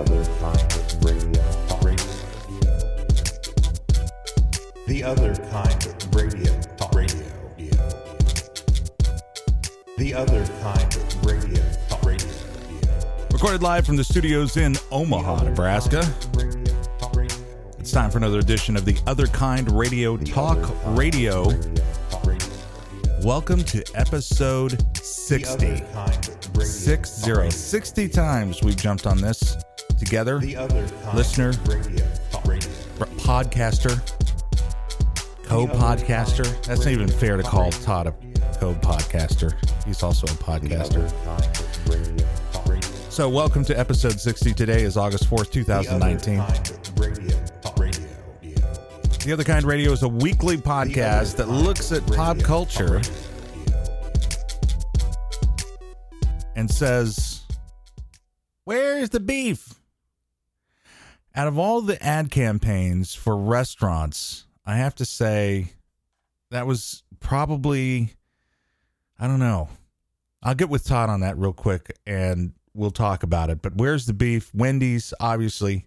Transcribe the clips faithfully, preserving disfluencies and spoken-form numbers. other kind of radio. Radio. The other kind of radio. Radio. The other kind of radio. Radio. Recorded live from the studios in Omaha, Nebraska. It's time for another edition of The Other Kind Radio Talk Radio. Welcome to episode sixty. Six zero. sixty times we've jumped on this together. Listener, podcaster, co-podcaster. That's not even fair to call Todd a co-podcaster. He's also a podcaster. So welcome to episode sixty. Today is August fourth, twenty nineteen. The Other Kind Radio is a weekly podcast that looks at pop culture and says, where's the beef? Out of all the ad campaigns for restaurants, I have to say that was probably, I don't know. I'll get with Todd on that real quick and we'll talk about it. But where's the beef? Wendy's, obviously,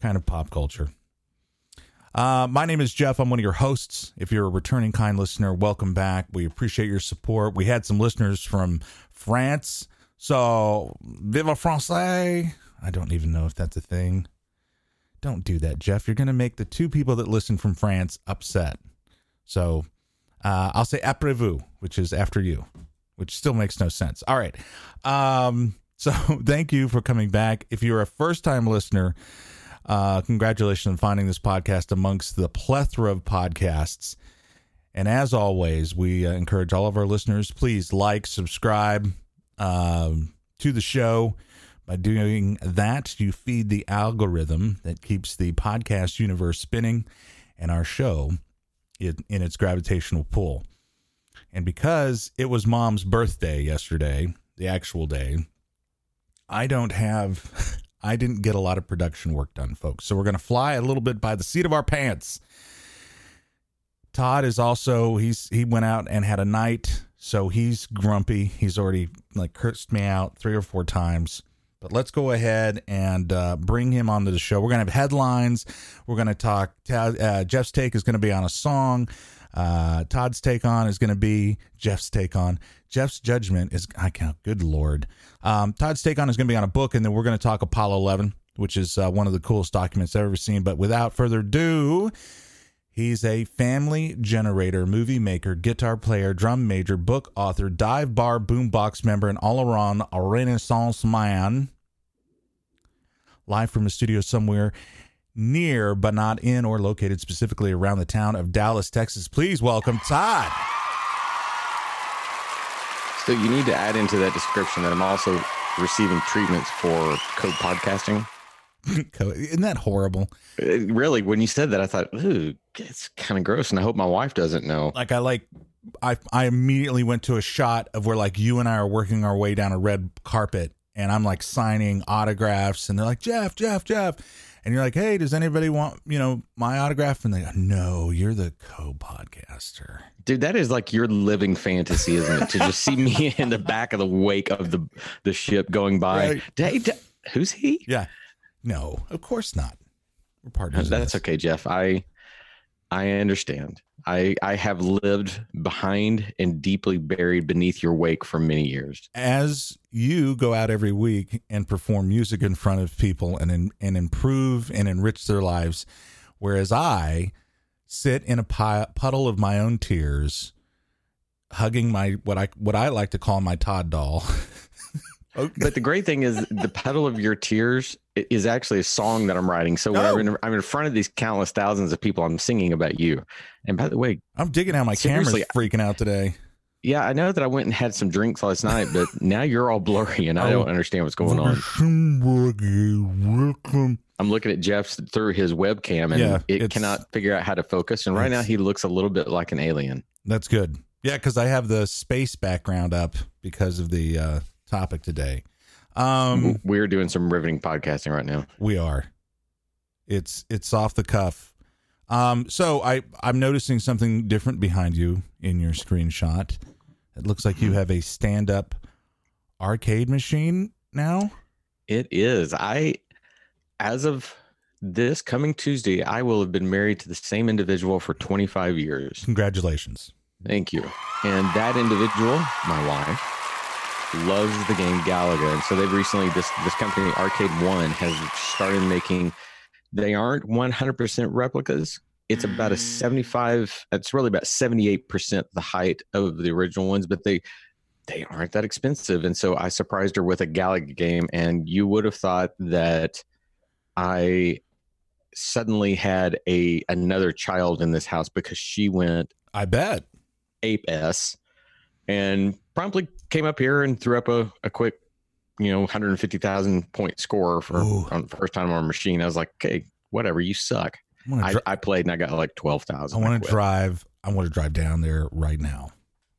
kind of pop culture. Uh, my name is Jeff. I'm one of your hosts. If you're a returning kind listener, welcome back. We appreciate your support. We had some listeners from France. So, vive la France. I don't even know if that's a thing. Don't do that, Jeff. You're going to make the two people that listen from France upset. So, uh, I'll say après vous, which is after you, which still makes no sense. All right. Um, so, thank you for coming back. If you're a first-time listener, Uh, congratulations on finding this podcast amongst the plethora of podcasts. And as always, we uh, encourage all of our listeners, please like, subscribe uh, to the show. By doing that, you feed the algorithm that keeps the podcast universe spinning and our show in, in its gravitational pull. And because it was Mom's birthday yesterday, the actual day, I don't have... I didn't get a lot of production work done, folks. So we're going to fly a little bit by the seat of our pants. Todd is also, he's he went out and had a night, so he's grumpy. He's already like cursed me out three or four times. But let's go ahead and uh, bring him onto the show. We're going to have headlines. We're going to talk. Uh, Jeff's take is going to be on a song. Uh, Todd's take on is going to be Jeff's take on. Jeff's judgment is, I can't, good Lord. Um, Todd's take on is going to be on a book, and then we're going to talk Apollo eleven, which is uh, one of the coolest documents I've ever seen. But without further ado, he's a family generator, movie maker, guitar player, drum major, book author, dive bar, boombox member, and all around a Renaissance man. Live from a studio somewhere near, but not in, or located specifically around the town of Dallas, Texas. Please welcome Todd. So you need to add into that description that I'm also receiving treatments for co-podcasting. Isn't that horrible? It really, when you said that, I thought, ooh, it's kind of gross, and I hope my wife doesn't know. Like, I like, I, I immediately went to a shot of where like you and I are working our way down a red carpet, and I'm like signing autographs, and they're like, Jeff, Jeff, Jeff. And you're like, hey, does anybody want, you know, my autograph? And they go, no, you're the co-podcaster. Dude, that is like your living fantasy, isn't it? To just see me in the back of the wake of the the ship going by. Right. Dave, da- who's he? Yeah. No, of course not. We're partners. That's okay, Jeff. I I understand. I, I have lived behind and deeply buried beneath your wake for many years. As you go out every week and perform music in front of people and in, and improve and enrich their lives, whereas I sit in a pi- puddle of my own tears, hugging my what I what I like to call my Todd doll. Okay. But the great thing is the pedal of your tears is actually a song that I'm writing. So whenever no. I'm in front of these countless thousands of people, I'm singing about you. And by the way, I'm digging how my camera's freaking out today. Yeah, I know that I went and had some drinks last night, but now you're all blurry and I don't understand what's going on. Welcome. I'm looking at Jeff's through his webcam and yeah, it cannot figure out how to focus. And right now he looks a little bit like an alien. That's good. Yeah, because I have the space background up because of the... Uh, topic today. Um we're doing some riveting podcasting right now. We are. It's it's off the cuff. Um so I I'm noticing something different behind you in your screenshot. It looks like you have a stand-up arcade machine now. It is. I, as of this coming Tuesday, I will have been married to the same individual for twenty-five years. Congratulations. Thank you. And that individual, my wife, loves the game Galaga. And so they've recently, this this company, Arcade One, has started making, they aren't one hundred percent replicas. It's about a seventy-five, it's really about seventy-eight percent the height of the original ones, but they they aren't that expensive. And so I surprised her with a Galaga game, and you would have thought that I suddenly had a another child in this house because she went, I bet, ape s, and promptly came up here and threw up a, a quick, you know, one hundred fifty thousand point score for on first time on our machine. I was like, okay, whatever, you suck. I, dri- I, I played and I got like twelve thousand. I want to drive. I want to drive down there right now.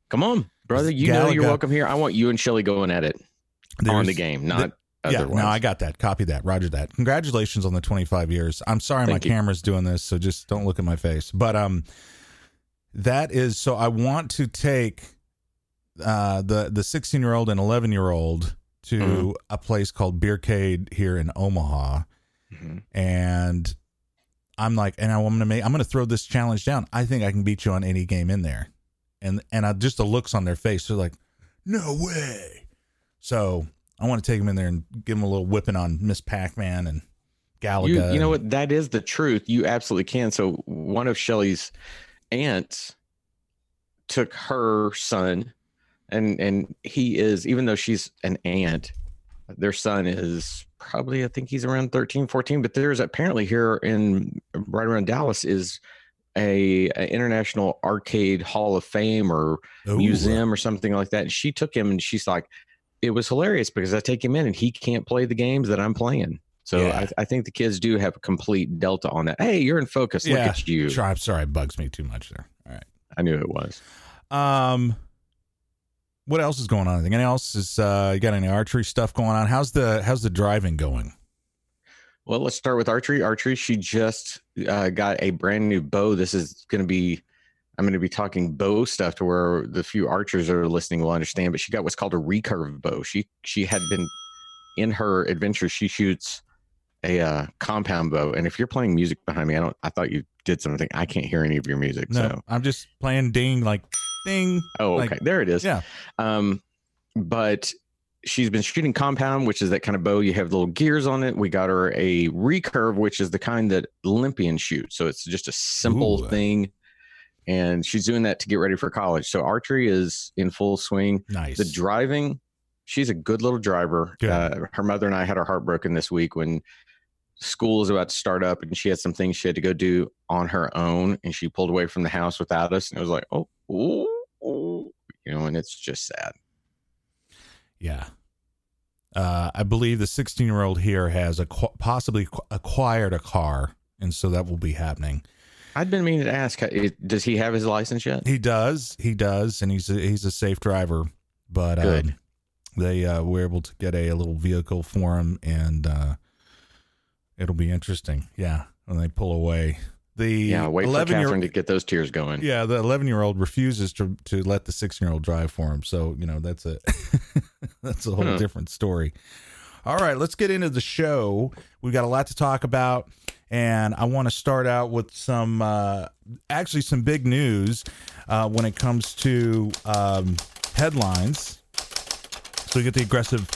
Come on, brother. You Galaga. Know you're welcome here. I want you and Shelly going at it There's, on the game, not the, yeah, other ones. No, I got that. Copy that. Roger that. Congratulations on the twenty-five years. I'm sorry Thank my you. Camera's doing this, so just don't look at my face. But um, that is, so I want to take uh, the, the sixteen-year-old and eleven-year-old to mm-hmm. a place called Beercade here in Omaha, mm-hmm. and I'm like, and I'm going to make, I'm going to throw this challenge down. I think I can beat you on any game in there. And, and I just the looks on their face, they're like, no way. So I want to take them in there and give them a little whipping on Miss Pac-Man and Galaga. You, you know what? That is the truth. You absolutely can. So one of Shelly's aunts took her son and, and he is, even though she's an aunt, their son is probably, I think he's around thirteen, fourteen, but there's apparently here in right around Dallas is a, a international arcade hall of fame or Ooh. Museum or something like that. And she took him and she's like, it was hilarious because I take him in and he can't play the games that I'm playing. So yeah. I, I think the kids do have a complete delta on that. Hey, you're in focus. Yeah. Look at you. Sure, I'm sorry. It bugs me too much there. All right. I knew it was. Um, What else is going on? Anything else is uh, you got any archery stuff going on? How's the how's the driving going? Well, let's start with archery. Archery, she just uh, got a brand new bow. This is going to be, I'm going to be talking bow stuff to where the few archers that are listening will understand. But she got what's called a recurve bow. She she had been in her adventure. She shoots a uh, compound bow. And if you're playing music behind me, I don't. I thought you did something. I can't hear any of your music. No, so. I'm just playing ding like. Thing. Oh, okay. Like, there it is. Yeah. Um, but she's been shooting compound, which is that kind of bow. You have little gears on it. We got her a recurve, which is the kind that Olympians shoot. So it's just a simple Ooh. Thing. And she's doing that to get ready for college. So archery is in full swing. Nice. The driving, she's a good little driver. Good. Uh, her mother and I had our heart broken this week when school is about to start up and she had some things she had to go do on her own. And she pulled away from the house without us. And it was like, oh, ooh, ooh. You know, and it's just sad. Yeah. Uh, I believe the sixteen-year-old here has a qu- possibly qu- acquired a car, and so that will be happening. I've been meaning to ask, does he have his license yet? He does. He does, and he's a, he's a safe driver. But um, they uh, were able to get a, a little vehicle for him, and uh, it'll be interesting. Yeah, when they pull away. The yeah, wait for Catherine to get those tears going. Yeah, the eleven-year-old refuses to, to let the six-year-old drive for him. So, you know, that's a that's a whole hmm. different story. All right, let's get into the show. We've got a lot to talk about, and I want to start out with some, uh, actually some big news uh, when it comes to um, headlines. So we get the aggressive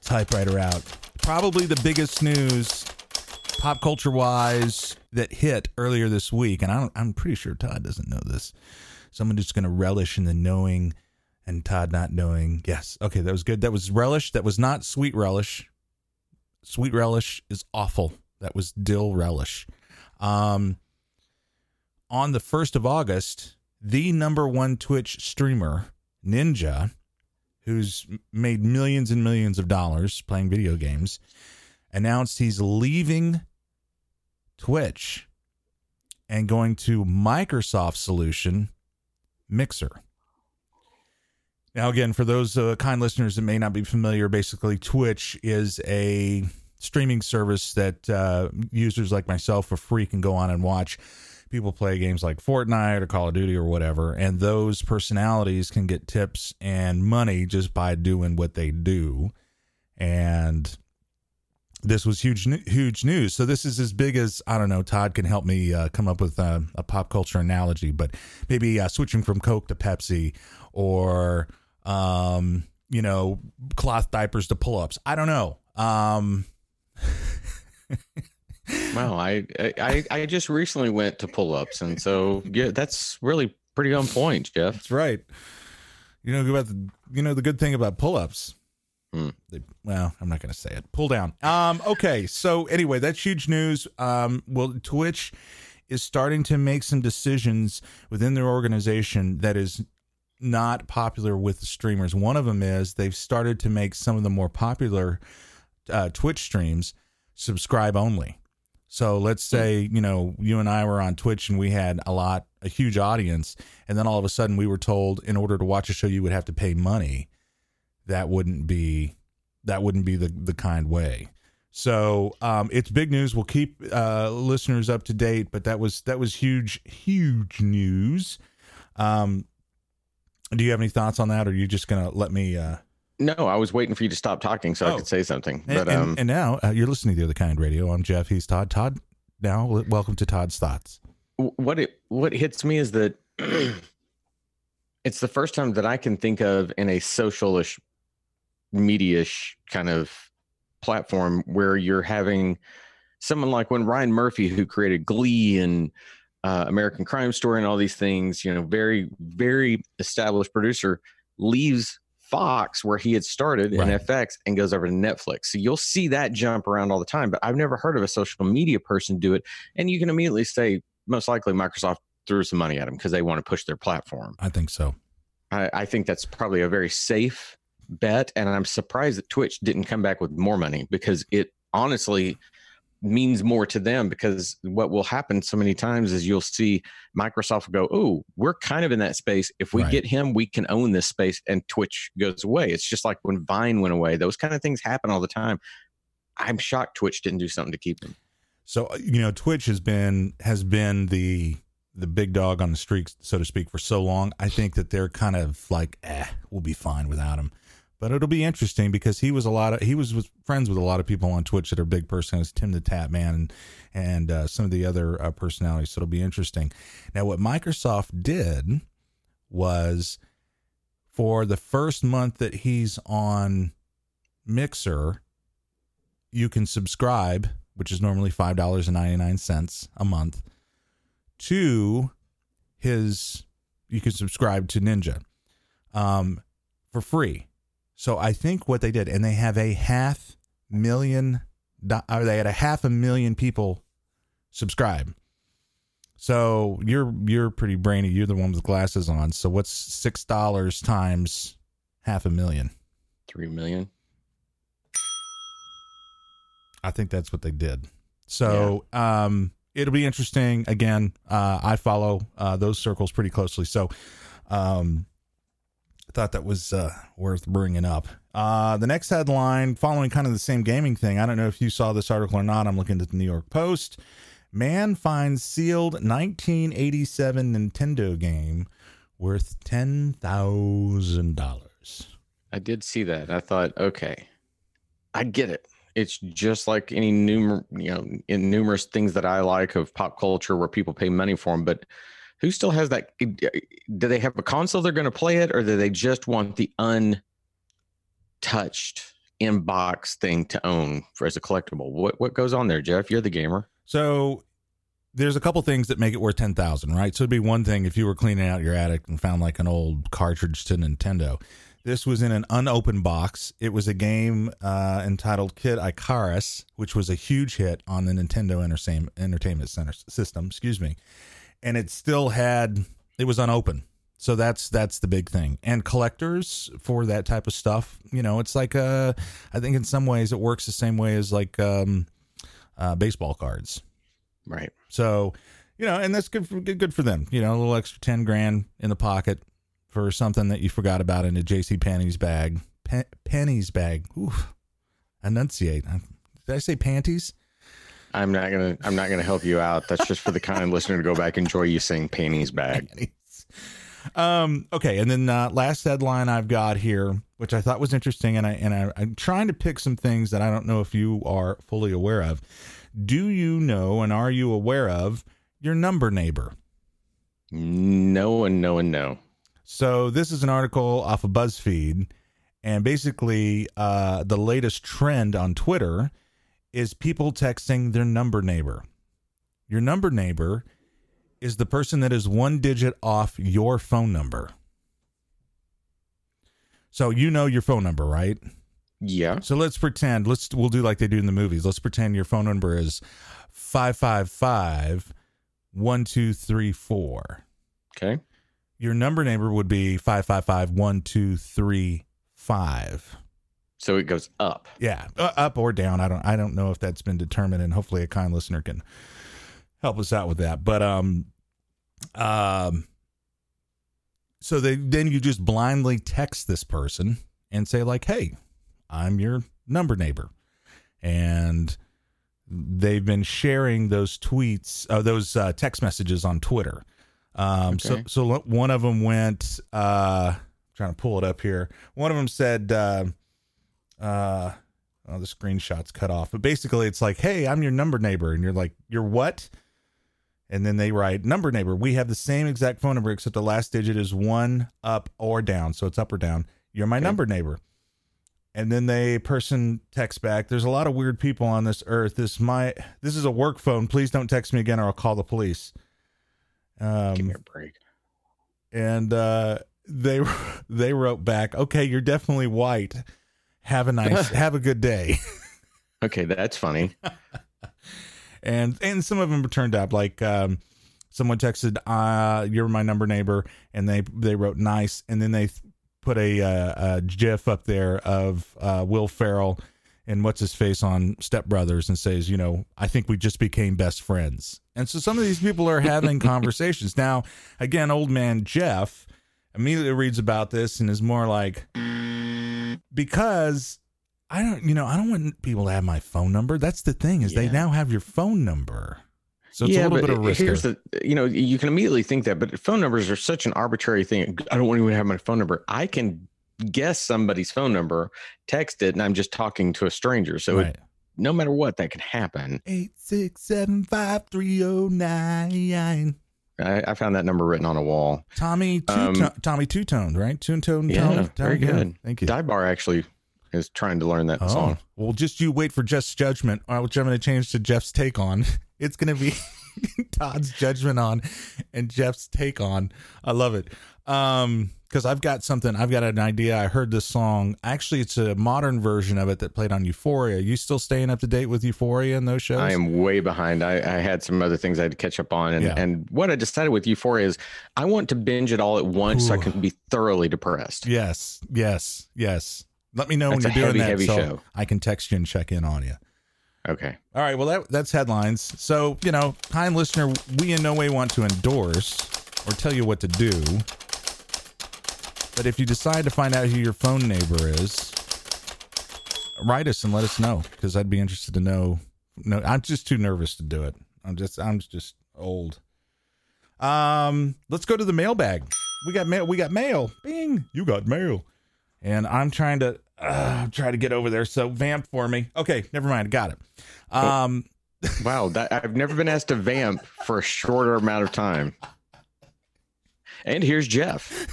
typewriter out. Probably the biggest news pop culture wise that hit earlier this week, and I don't, I'm pretty sure Todd doesn't know this. So I'm just going to relish in the knowing and Todd not knowing. Yes. Okay. That was good. That was relish. That was not sweet relish. Sweet relish is awful. That was dill relish. Um, on the first of August, the number one Twitch streamer, Ninja, who's made millions and millions of dollars playing video games, announced he's leaving Twitch and going to Microsoft solution Mixer. Now, again, for those uh, kind listeners that may not be familiar, basically Twitch is a streaming service that uh, users like myself for free can go on and watch people play games like Fortnite or Call of Duty or whatever. And those personalities can get tips and money just by doing what they do. And this was huge, huge news. So this is as big as, I don't know, Todd can help me uh, come up with uh, a pop culture analogy, but maybe uh, switching from Coke to Pepsi, or, um, you know, cloth diapers to pull-ups. I don't know. Um, wow. I, I, I just recently went to pull-ups. And so, yeah, that's really pretty on point, Jeff. That's right. You know, about the, you know, the good thing about pull-ups. Mm. They, well, I'm not going to say it. Pull down. Um, okay. So anyway, that's huge news. Um, well, Twitch is starting to make some decisions within their organization that is not popular with the streamers. One of them is they've started to make some of the more popular uh, Twitch streams subscribe only. So let's say, you know, you and I were on Twitch and we had a lot, a huge audience. And then all of a sudden we were told in order to watch a show, you would have to pay money. That wouldn't be, that wouldn't be the, the kind way. So um, it's big news. We'll keep uh, listeners up to date, but that was, that was huge, huge news. Um, do you have any thoughts on that? Or are you just going to let me? Uh... No, I was waiting for you to stop talking so oh. I could say something. But and, um... and, and now uh, you're listening to The Other Kind Radio. I'm Jeff. He's Todd. Todd, now welcome to Todd's Thoughts. What it, what hits me is that it's the first time that I can think of in a socialish, media-ish kind of platform where you're having someone like when Ryan Murphy, who created Glee and uh, American Crime Story and all these things, you know, very, very established producer, leaves Fox where he had started right. in F X and goes over to Netflix. So you'll see that jump around all the time, but I've never heard of a social media person do it. And you can immediately say, most likely Microsoft threw some money at them because they want to push their platform. I think so. I, I think that's probably a very safe bet, and I'm surprised that Twitch didn't come back with more money, because it honestly means more to them. Because what will happen so many times is you'll see Microsoft go, oh, we're kind of in that space. If we right. get him, we can own this space, and Twitch goes away. It's just like when Vine went away. Those kind of things happen all the time. I'm shocked Twitch didn't do something to keep them. So, you know, Twitch has been has been the the big dog on the street, so to speak, for so long. I think that they're kind of like, eh, we'll be fine without him. But it'll be interesting because he was a lot of he was with, friends with a lot of people on Twitch that are big personalities, Tim the Tatman and, and uh, some of the other uh, personalities. So it'll be interesting. Now, what Microsoft did was for the first month that he's on Mixer, you can subscribe, which is normally five dollars and ninety-nine cents a month, to his. You can subscribe to Ninja um, for free. So I think what they did, and they have a half million, or they had a half a million people subscribe. So you're you're pretty brainy. You're the one with glasses on. So what's six dollars times half a million? Three million. I think that's what they did. So yeah. um, it'll be interesting. Again, uh, I follow uh, those circles pretty closely. So. Um, thought that was uh, worth bringing up. Uh, the next headline, following kind of the same gaming thing. I don't know if you saw this article or not. I'm looking at the New York Post. Man finds sealed nineteen eighty-seven Nintendo game worth ten thousand dollars. I did see that. I thought, okay, I get it. It's just like any numer- you know, in numerous things that I like of pop culture where people pay money for them, but who still has that? Do they have a console they're going to play it, or do they just want the untouched in-box thing to own for as a collectible? What what goes on there, Jeff? You're the gamer. So there's a couple things that make it worth ten thousand dollars, right? So it'd be one thing if you were cleaning out your attic and found like an old cartridge to Nintendo. This was in an unopened box. It was a game uh, entitled Kid Icarus, which was a huge hit on the Nintendo Entertainment Center system. Excuse me. And it still had, it was unopened. So that's that's the big thing. And collectors for that type of stuff, you know, it's like, uh, I think in some ways it works the same way as like um, uh, baseball cards. Right. So, you know, and that's good for, good for them. You know, a little extra ten grand in the pocket for something that you forgot about in a JCPenney's bag. Pe- pennies bag. Ooh, enunciate. Did I say panties? I'm not gonna. I'm not gonna help you out. That's just for the kind listener to go back and enjoy you saying panties bag. Um, okay, and then uh, last headline I've got here, which I thought was interesting, and I and I, I'm trying to pick some things that I don't know if you are fully aware of. Do you know and are you aware of your number neighbor? No and no and no. So this is an article off of BuzzFeed, and basically uh, the latest trend on Twitter is people texting their number neighbor. Your number neighbor is the person that is one digit off your phone number. So you know your phone number, right? Yeah. So let's pretend, let's we'll do like they do in the movies. Let's pretend your phone number is five five five, one two three four. Okay. Your number neighbor would be five five five, one two three five. So it goes up. Yeah, uh, up or down. I don't I don't know if that's been determined, and hopefully a kind listener can help us out with that. But um um so they then you just blindly text this person and say like, "Hey, I'm your number neighbor." And they've been sharing those tweets, uh, those uh, text messages on Twitter. Um okay. so so one of them went uh I'm trying to pull it up here. One of them said uh Uh, oh, the screenshot's cut off, but basically it's like, "Hey, I'm your number neighbor." And you're like, "You're what?" And then they write, "Number neighbor, we have the same exact phone number, except the last digit is one up or down." So it's up or down. "You're my okay. number neighbor." And then they person texts back, "There's a lot of weird people on this earth. This my, this is a work phone. Please don't text me again or I'll call the police." Um, Give me a break. And, uh, they, they wrote back, "Okay, you're definitely white. Have a nice, have a good day." Okay, that's funny. and and some of them turned up like um, someone texted, uh, "You're my number neighbor," and they they wrote "nice," and then they th- put a, uh, a GIF up there of uh, Will Ferrell and what's his face on Step Brothers, and says, you know, "I think we just became best friends." And so some of these people are having conversations now. Again, old man Jeff immediately reads about this and is more like. Because I don't, you know, I don't want people to have my phone number. That's the thing is yeah. they now have your phone number. So it's yeah, a little bit of risk. Here's the, you know, you can immediately think that, but phone numbers are such an arbitrary thing. I don't want anyone to have my phone number. I can guess somebody's phone number, text it, and I'm just talking to a stranger. So right. it, no matter what, that can happen. eight six seven five three oh nine. I, I found that number written on a wall. Tommy, two um, to- Tommy Two Tone, right? Two Tone. Yeah, Tommy, very Tommy, good. Yeah. Thank you. Dive Bar actually is trying to learn that oh. song. Well, just you wait for Jeff's judgment, which I'm going to change to Jeff's take on. It's going to be Todd's judgment on and Jeff's take on. I love it because um, I've got something. I've got an idea. I heard this song. Actually, it's a modern version of it that played on Euphoria. You still staying up to date with Euphoria and those shows? I am way behind. I, I had some other things I had to catch up on. And, yeah. and what I decided with Euphoria is I want to binge it all at once. Ooh. So I can be thoroughly depressed. Yes, yes, yes. Let me know that's when you're heavy, doing that heavy so show. I can text you and check in on you. Okay. All right. Well, that, that's headlines. So, you know, kind listener, we in no way want to endorse or tell you what to do. But if you decide to find out who your phone neighbor is, write us and let us know, because I'd be interested to know. No, I'm just too nervous to do it. I'm just I'm just old. Um, let's go to the mailbag. We got mail. We got mail. Bing. You got mail. And I'm trying to uh, try to get over there. So vamp for me. Okay, never mind. Got it. Um, wow, that, I've never been asked to vamp for a shorter amount of time. And here's Jeff.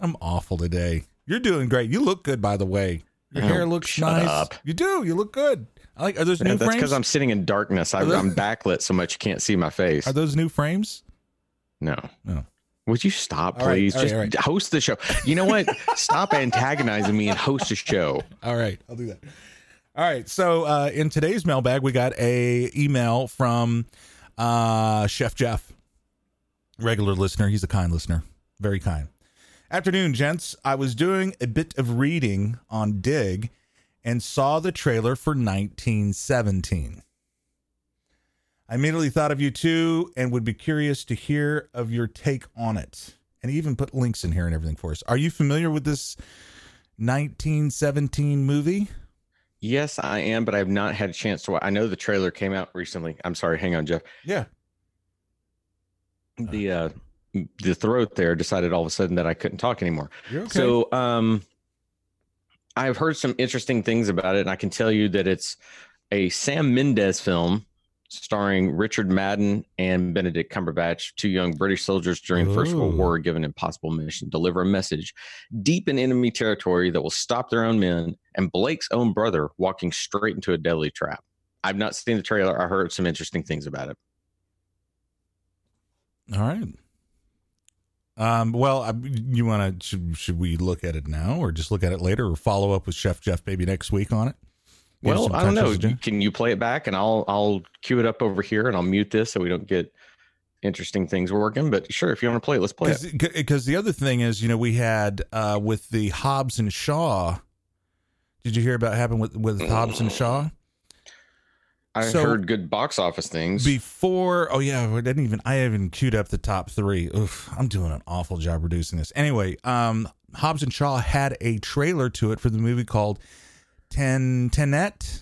I'm awful today. You're doing great. You look good, by the way. Your oh, hair looks nice. Up. You do. You look good. I like. Are those yeah, new that's frames? That's because I'm sitting in darkness. I, those... I'm backlit so much you can't see my face. Are those new frames? No. No. Would you stop, please? All right, all right, Just all right. host the show. You know what? Stop antagonizing me and host a show. All right. I'll do that. All right. So uh, in today's mailbag, we got a email from uh, Chef Jeff. Regular listener. He's a kind listener. Very kind. "Afternoon, gents. I was doing a bit of reading on Dig and saw the trailer for nineteen seventeen. I immediately thought of you two and would be curious to hear of your take on it." And he even put links in here and everything for us. Are you familiar with this nineteen seventeen movie? Yes, I am, but I have not had a chance to watch. I know the trailer came out recently. I'm sorry. Hang on, Jeff. Yeah. The uh, the throat there decided all of a sudden that I couldn't talk anymore. You're okay. So um, I've heard some interesting things about it, and I can tell you that it's a Sam Mendes film starring Richard Madden and Benedict Cumberbatch, two young British soldiers during the First World War given an impossible mission, deliver a message deep in enemy territory that will stop their own men and Blake's own brother walking straight into a deadly trap. I've not seen the trailer. I heard some interesting things about it. All right. Um, well, I, you want to, should, should we look at it now or just look at it later or follow up with Chef Jeff Baby next week on it? You well, I don't know. Do? Can you play it back and I'll, I'll cue it up over here and I'll mute this so we don't get interesting things working, but sure. If you want to play it, let's play Cause, it. Cause the other thing is, you know, we had, uh, with the Hobbs and Shaw, did you hear about what happened with, with Hobbs and Shaw? I so heard good box office things before. Oh yeah. I didn't even, I haven't queued up the top three. Oof, I'm doing an awful job reducing this. Anyway. Um, Hobbs and Shaw had a trailer to it for the movie called ten Tenet.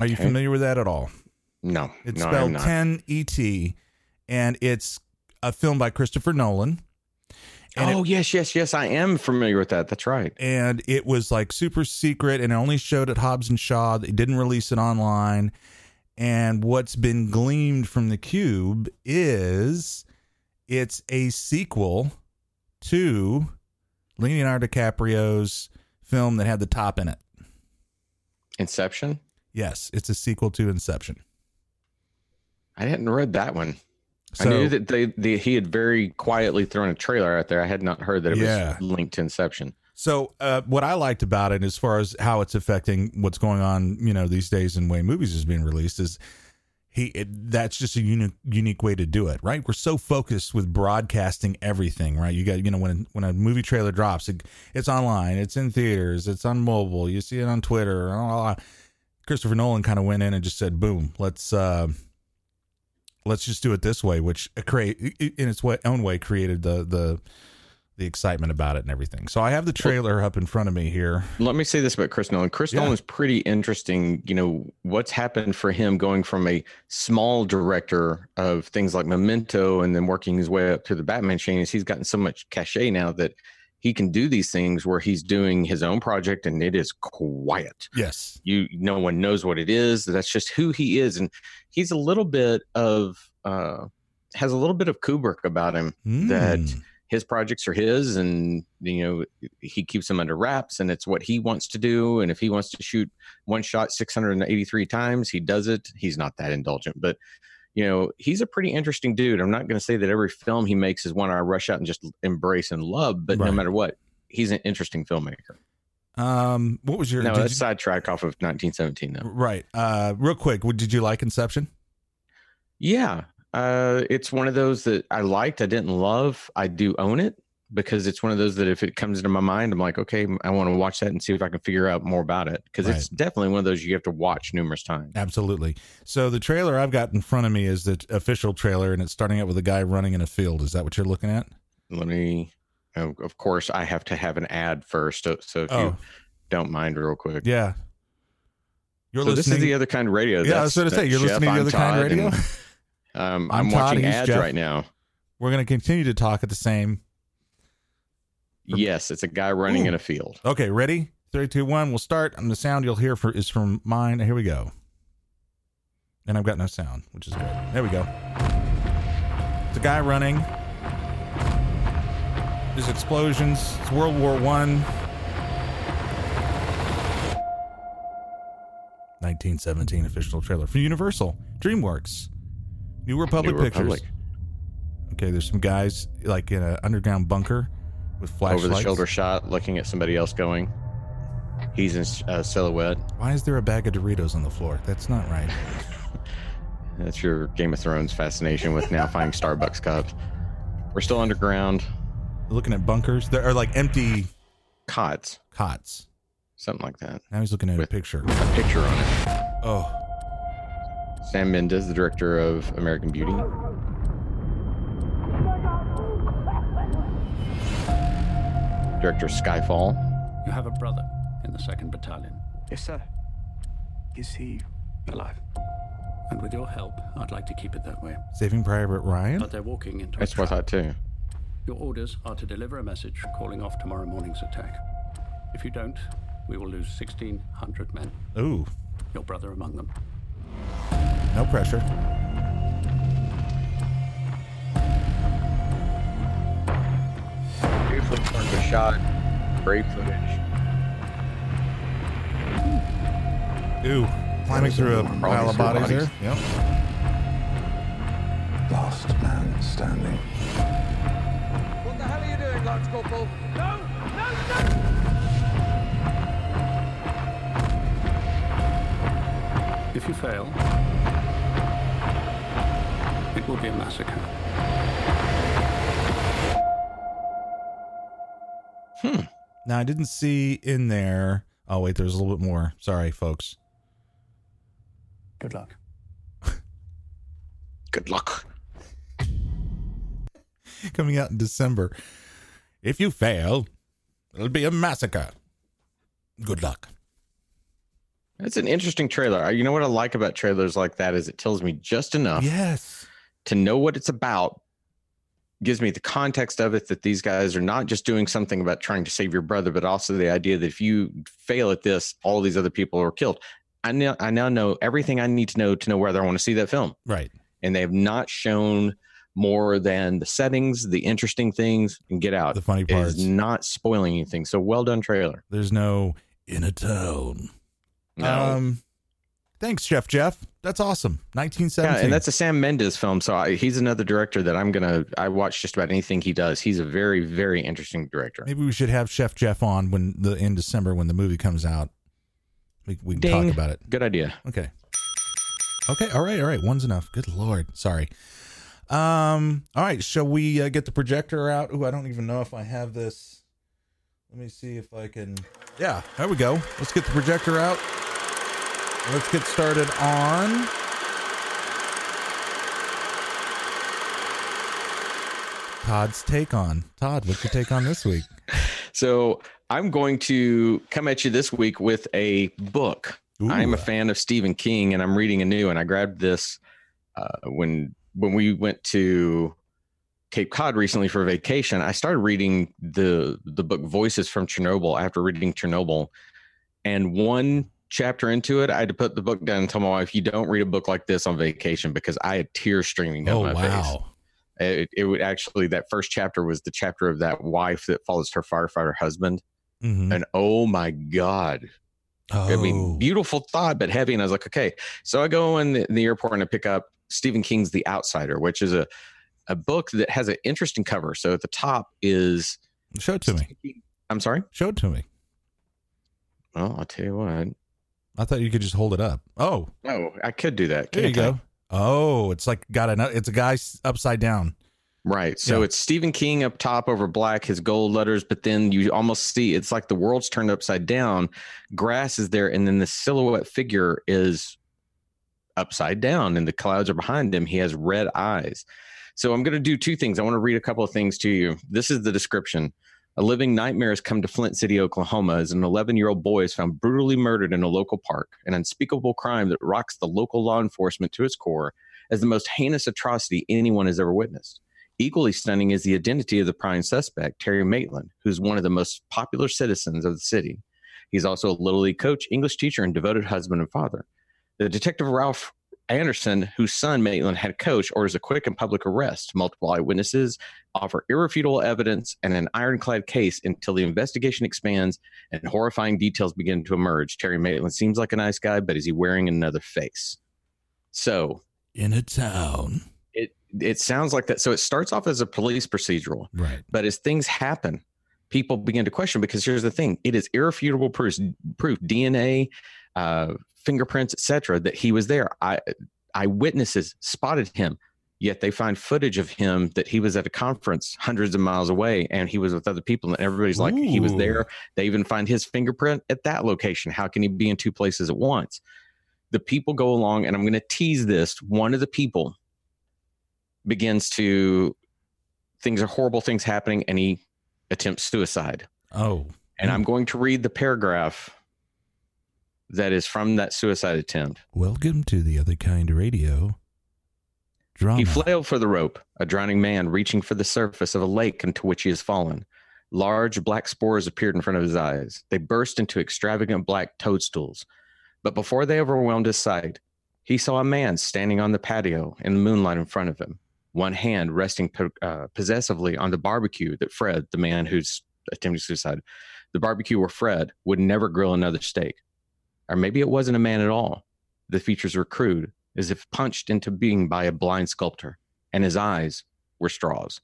Are you okay. familiar with that at all? No. It's no, spelled ten E T and it's a film by Christopher Nolan. And oh it, yes, yes, yes. I am familiar with that. That's right. And it was like super secret and it only showed at Hobbs and Shaw. They didn't release it online. And what's been gleaned from the cube is it's a sequel to Leonardo DiCaprio's film that had the top in it. Inception? Yes, it's a sequel to Inception. I hadn't read that one. So, I knew that they, they he had very quietly thrown a trailer out there. I had not heard that it yeah. was linked to Inception. So uh, what I liked about it as far as how it's affecting what's going on, you know, these days and way movies is being released is he it, that's just a unique unique way to do it, right? We're so focused with broadcasting everything, right? You got, you know, when when a movie trailer drops, it, it's online, it's in theaters, it's on mobile, you see it on Twitter. Blah, blah, blah. Christopher Nolan kind of went in and just said, "Boom, let's uh, let's just do it this way," which create in its own way created the the the excitement about it and everything. So I have the trailer up in front of me here. Let me say this about Chris Nolan. Chris yeah. Nolan is pretty interesting. You know, what's happened for him going from a small director of things like Memento and then working his way up to the Batman chain is he's gotten so much cachet now that he can do these things where he's doing his own project and it is quiet. Yes. You, no one knows what it is. That's just who he is. And he's a little bit of, uh, has a little bit of Kubrick about him mm. that his projects are his and, you know, he keeps them under wraps and it's what he wants to do. And if he wants to shoot one shot six hundred eighty-three times, he does it. He's not that indulgent, but you know, he's a pretty interesting dude. I'm not going to say that every film he makes is one I rush out and just embrace and love, but right. no matter what, he's an interesting filmmaker. Um, what was your... No, that's you, sidetrack off of nineteen seventeen, though. Right. Uh, real quick, what, did you like Inception? Yeah. Uh, it's one of those that I liked, I didn't love. I do own it because it's one of those that if it comes into my mind, I'm like, okay, I want to watch that and see if I can figure out more about it. Because right. it's definitely one of those you have to watch numerous times. Absolutely. So the trailer I've got in front of me is the official trailer, and it's starting out with a guy running in a field. Is that what you're looking at? Let me, of course, I have to have an ad first. So, so if oh. you don't mind real quick. Yeah. You're so listening. This is the other kind of radio. Yeah, I was going to say, you're Jeff, listening to the other Todd, kind of radio? And, um, I'm, I'm Todd, watching ads Jeff. Right now. We're going to continue to talk at the same Yes, it's a guy running Ooh. in a field. Okay, ready? Three, two, one. We'll start. And the sound you'll hear for is from mine. Here we go. And I've got no sound, which is good. There we go. It's a guy running. There's explosions. It's World War One. nineteen seventeen official trailer for Universal, DreamWorks, New Republic New Pictures. Republic. Okay, there's some guys like in an underground bunker. With flashlights. Over the shoulder shot, looking at somebody else going. He's in uh, silhouette. Why is there a bag of Doritos on the floor? That's not right. That's your Game of Thrones fascination with now finding Starbucks cups. We're still underground. Looking at bunkers. There are like empty cots. Cots. Something like that. Now he's looking at with a picture. A picture on it. Oh. Sam Mendes, the director of American Beauty. Director Skyfall. You have a brother in the second battalion. Yes, sir. Is he alive? And with your help, I'd like to keep it that way. Saving Private Ryan? But they're walking into a trap. That's what I thought too. Your orders are to deliver a message calling off tomorrow morning's attack. If you don't, we will lose sixteen hundred men. Ooh. Your brother among them. No pressure. Beautifully footage shot. Great footage. Ooh. Climbing through a pile of bodies here. Yep. Last man standing. What the hell are you doing, Lance Corporal? No! No! No! If you fail, it will be a massacre. Hmm. Now, I didn't see in there. Oh, wait, there's a little bit more. Sorry, folks. Good luck. Good luck. Coming out in December. If you fail, it'll be a massacre. Good luck. It's an interesting trailer. You know what I like about trailers like that is it tells me just enough yes. to know what it's about. Gives me the context of it, that these guys are not just doing something about trying to save your brother, but also the idea that if you fail at this, all these other people are killed. I now, I now know everything I need to know to know whether I want to see that film. Right. And they have not shown more than the settings, the interesting things, and get out. The funny part is not spoiling anything. So well done, trailer. There's no in a town. No. Um, thanks, Chef Jeff. That's awesome. nineteen seventeen. Yeah, and that's a Sam Mendes film, so I, he's another director that I'm gonna. I watch just about anything he does. He's a very, very interesting director. Maybe we should have Chef Jeff on when the in December when the movie comes out. We we can Ding. talk about it. Good idea. Okay. Okay. All right. All right. One's enough. Good Lord. Sorry. Um. All right. Shall we uh, get the projector out? Ooh, I don't even know if I have this. Let me see if I can. Yeah, there we go. Let's get the projector out. Let's get started on. Todd's take on. Todd, what's your take on this week? So I'm going to come at you this week with a book. Ooh. I'm a fan of Stephen King, and I'm reading a new one. I grabbed this uh, when when we went to Cape Cod recently for vacation. I started reading the the book Voices from Chernobyl after reading Chernobyl, and one chapter into it, I had to put the book down and tell my wife, you don't read a book like this on vacation, because I had tears streaming down oh, my wow. face. It, it would actually, that first chapter was the chapter of that wife that follows her firefighter husband. Mm-hmm. And oh my God. Oh. I mean, beautiful thought, but heavy. And I was like, okay. So I go in the, in the airport and I pick up Stephen King's The Outsider, which is a a book that has an interesting cover. So at the top is show it to me. I'm sorry. Show it to me. Well, I'll tell you what. I thought you could just hold it up. Oh, no, I could do that. There you go. Oh, it's like got an. It's a guy upside down. Right. So yeah. It's Stephen King up top over black, his gold letters. But then you almost see it's like the world's turned upside down. Grass is there, and then the silhouette figure is upside down, and the clouds are behind him. He has red eyes. So I'm going to do two things. I want to read a couple of things to you. This is the description. A living nightmare has come to Flint City, Oklahoma, as an eleven-year-old boy is found brutally murdered in a local park, an unspeakable crime that rocks the local law enforcement to its core as the most heinous atrocity anyone has ever witnessed. Equally stunning is the identity of the prime suspect, Terry Maitland, who's one of the most popular citizens of the city. He's also a Little League coach, English teacher, and devoted husband and father. The detective Ralph Anderson, whose son Maitland had coached, orders a quick and public arrest. Multiple eyewitnesses offer irrefutable evidence and an ironclad case until the investigation expands and horrifying details begin to emerge. Terry Maitland seems like a nice guy, but is he wearing another face? So, in a town, it it sounds like that. So it starts off as a police procedural, right? But as things happen, people begin to question, because here's the thing: it is irrefutable proof, proof D N A. Uh, fingerprints, et cetera, that he was there. I, eyewitnesses spotted him, yet they find footage of him that he was at a conference hundreds of miles away, and he was with other people, and everybody's like, Ooh. He was there. They even find his fingerprint at that location. How can he be in two places at once? The people go along, and I'm going to tease this. One of the people begins to, things are horrible things happening, and he attempts suicide. Oh. And I'm going to read the paragraph that is from that suicide attempt. Welcome to The Other Kind Radio. Drama. He flailed for the rope, a drowning man reaching for the surface of a lake into which he has fallen. Large black spores appeared in front of his eyes. They burst into extravagant black toadstools. But before they overwhelmed his sight, he saw a man standing on the patio in the moonlight in front of him, one hand resting uh, possessively on the barbecue that Fred, the man who's attempting suicide, the barbecue where Fred would never grill another steak. Or maybe it wasn't a man at all. The features were crude, as if punched into being by a blind sculptor, and his eyes were straws.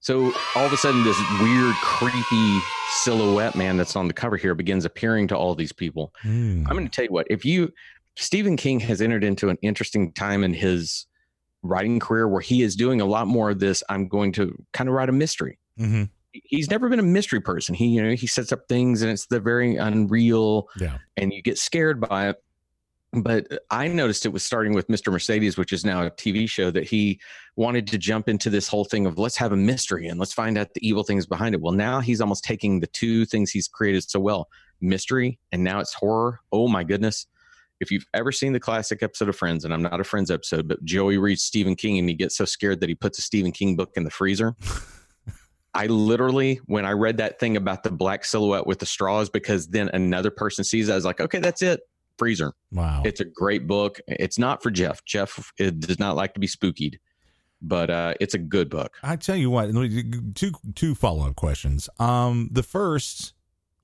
So all of a sudden, this weird, creepy silhouette man that's on the cover here begins appearing to all these people. Mm. I'm going to tell you what, if you, Stephen King has entered into an interesting time in his writing career where he is doing a lot more of this. I'm going to kind of write a mystery. Mm-hmm. He's never been a mystery person. He, you know, he sets up things and it's the very unreal, yeah, and you get scared by it. But I noticed it was starting with Mister Mercedes, which is now a T V show, that he wanted to jump into this whole thing of let's have a mystery and let's find out the evil things behind it. Well, now he's almost taking the two things he's created so well, mystery, and now it's horror. Oh my goodness. If you've ever seen the classic episode of Friends, and I'm not a Friends episode, but Joey reads Stephen King and he gets so scared that he puts a Stephen King book in the freezer. I literally, when I read that thing about the black silhouette with the straws, because then another person sees it, I was like, okay, that's it. Freezer. Wow. It's a great book. It's not for Jeff. Jeff it does not like to be spookied, but uh, it's a good book. I tell you what, two, two follow-up questions. Um, the first,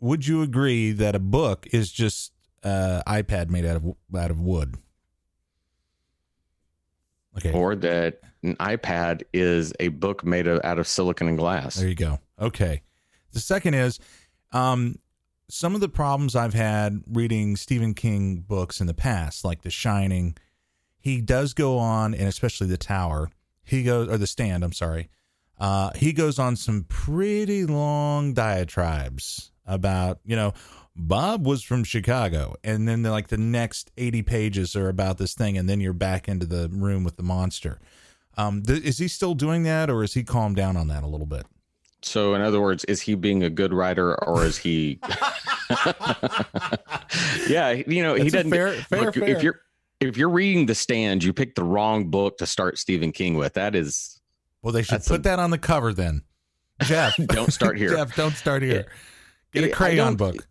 would you agree that a book is just an uh, iPad made out of, out of wood? Okay. Or that an iPad is a book made of, out of silicon and glass. There you go. Okay. The second is, um, some of the problems I've had reading Stephen King books in the past, like The Shining, he does go on, and especially The Tower, he goes, or The Stand, I'm sorry. Uh, he goes on some pretty long diatribes about, you know, Bob was from Chicago, and then like the next eighty pages are about this thing, and then you're back into the room with the monster. Um, th- is he still doing that, or is he calmed down on that a little bit? So, in other words, is he being a good writer, or is he? Yeah, you know, that's he doesn't. Fair, fair, look, fair. If you're if you're reading The Stand, you picked the wrong book to start Stephen King with. That is. Well, they should put a... that on the cover then. Jeff, don't start here. Jeff, don't start here. Get a crayon I book.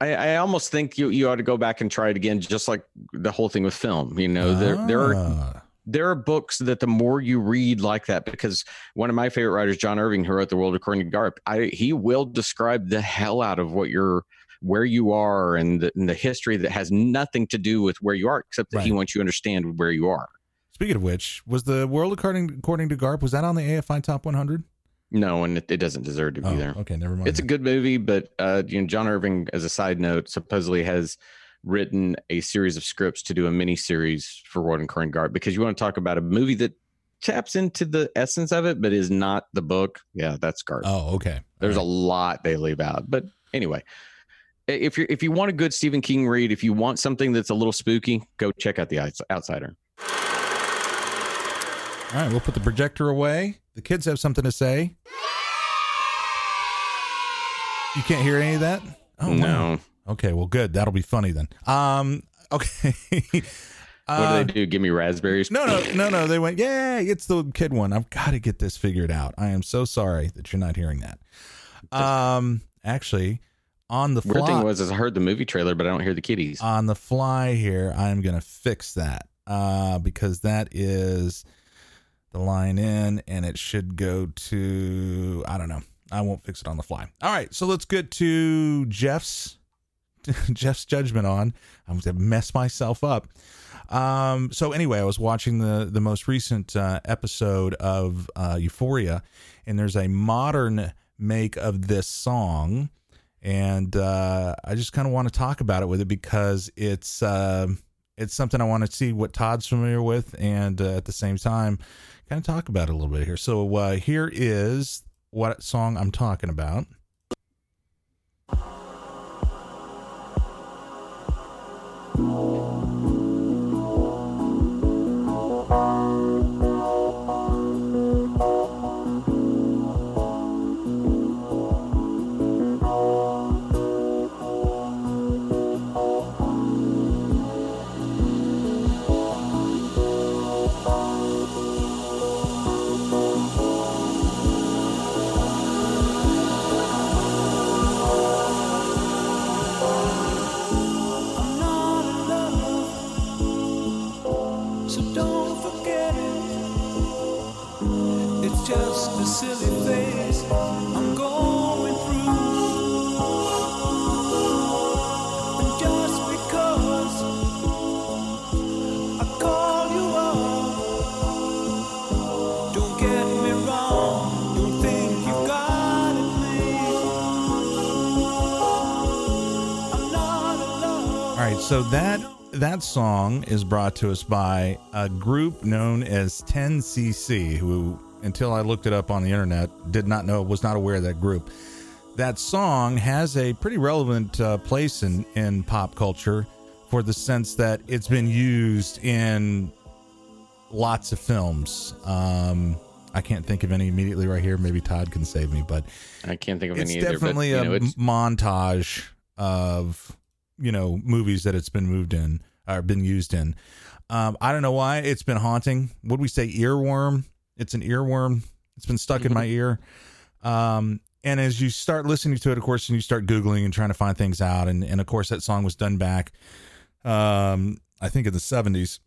I, I almost think you you ought to go back and try it again, just like the whole thing with film. You know, ah. there there are. There are books that the more you read like that, because one of my favorite writers, John Irving, who wrote The World According to Garp, I, he will describe the hell out of what you're, where you are, and the, and the history that has nothing to do with where you are, except that right. He wants you to understand where you are. Speaking of which, was The World According, according to Garp, was that on the A F I Top one hundred? No, and it, it doesn't deserve to be oh, there. Okay, never mind. It's a good movie, but uh, you know, John Irving, as a side note, supposedly has written a series of scripts to do a mini series for World and Current Guard, because you want to talk about a movie that taps into the essence of it, but is not the book. Yeah, that's Guard. Oh, okay. There's right. a lot they leave out, but anyway, if you if you want a good Stephen King read, if you want something that's a little spooky, go check out The Outsider. All right, we'll put the projector away. The kids have something to say. You can't hear any of that? Oh no. Wow. Okay, well, good. That'll be funny then. Um, okay. uh, what do they do? Give me raspberries? No, no, no, no. They went, yeah, it's the kid one. I've got to get this figured out. I am so sorry that you're not hearing that. Um, actually, on the fly. Weird thing was is I heard the movie trailer, but I don't hear the kitties. On the fly here, I'm going to fix that uh, because that is the line in, and it should go to, I don't know. I won't fix it on the fly. All right, so let's get to Jeff's. Jeff's judgment on. I'm going to mess myself up. Um, so anyway, I was watching the, the most recent uh, episode of uh, Euphoria, and there's a modern make of this song. And uh, I just kind of want to talk about it with it because it's uh, it's something I want to see what Todd's familiar with. And uh, at the same time, kind of talk about it a little bit here. So uh, here is what song I'm talking about. forget it. It's just a silly phase I'm going through. And just because I call you up, don't get me wrong, don't think you got it made. I'm not alone. All right, so that That song is brought to us by a group known as ten C C, who, until I looked it up on the internet, did not know, was not aware of that group. That song has a pretty relevant uh, place in, in pop culture, for the sense that it's been used in lots of films. Um, I can't think of any immediately right here. Maybe Todd can save me, but I can't think of any either. It's definitely a montage of, you know, movies that it's been moved in or been used in. Um, I don't know why it's been haunting. Would we say earworm? It's an earworm. It's been stuck in my ear. Um, and as you start listening to it, of course, and you start Googling and trying to find things out. And, and of course, that song was done back, um, I think in the seventies,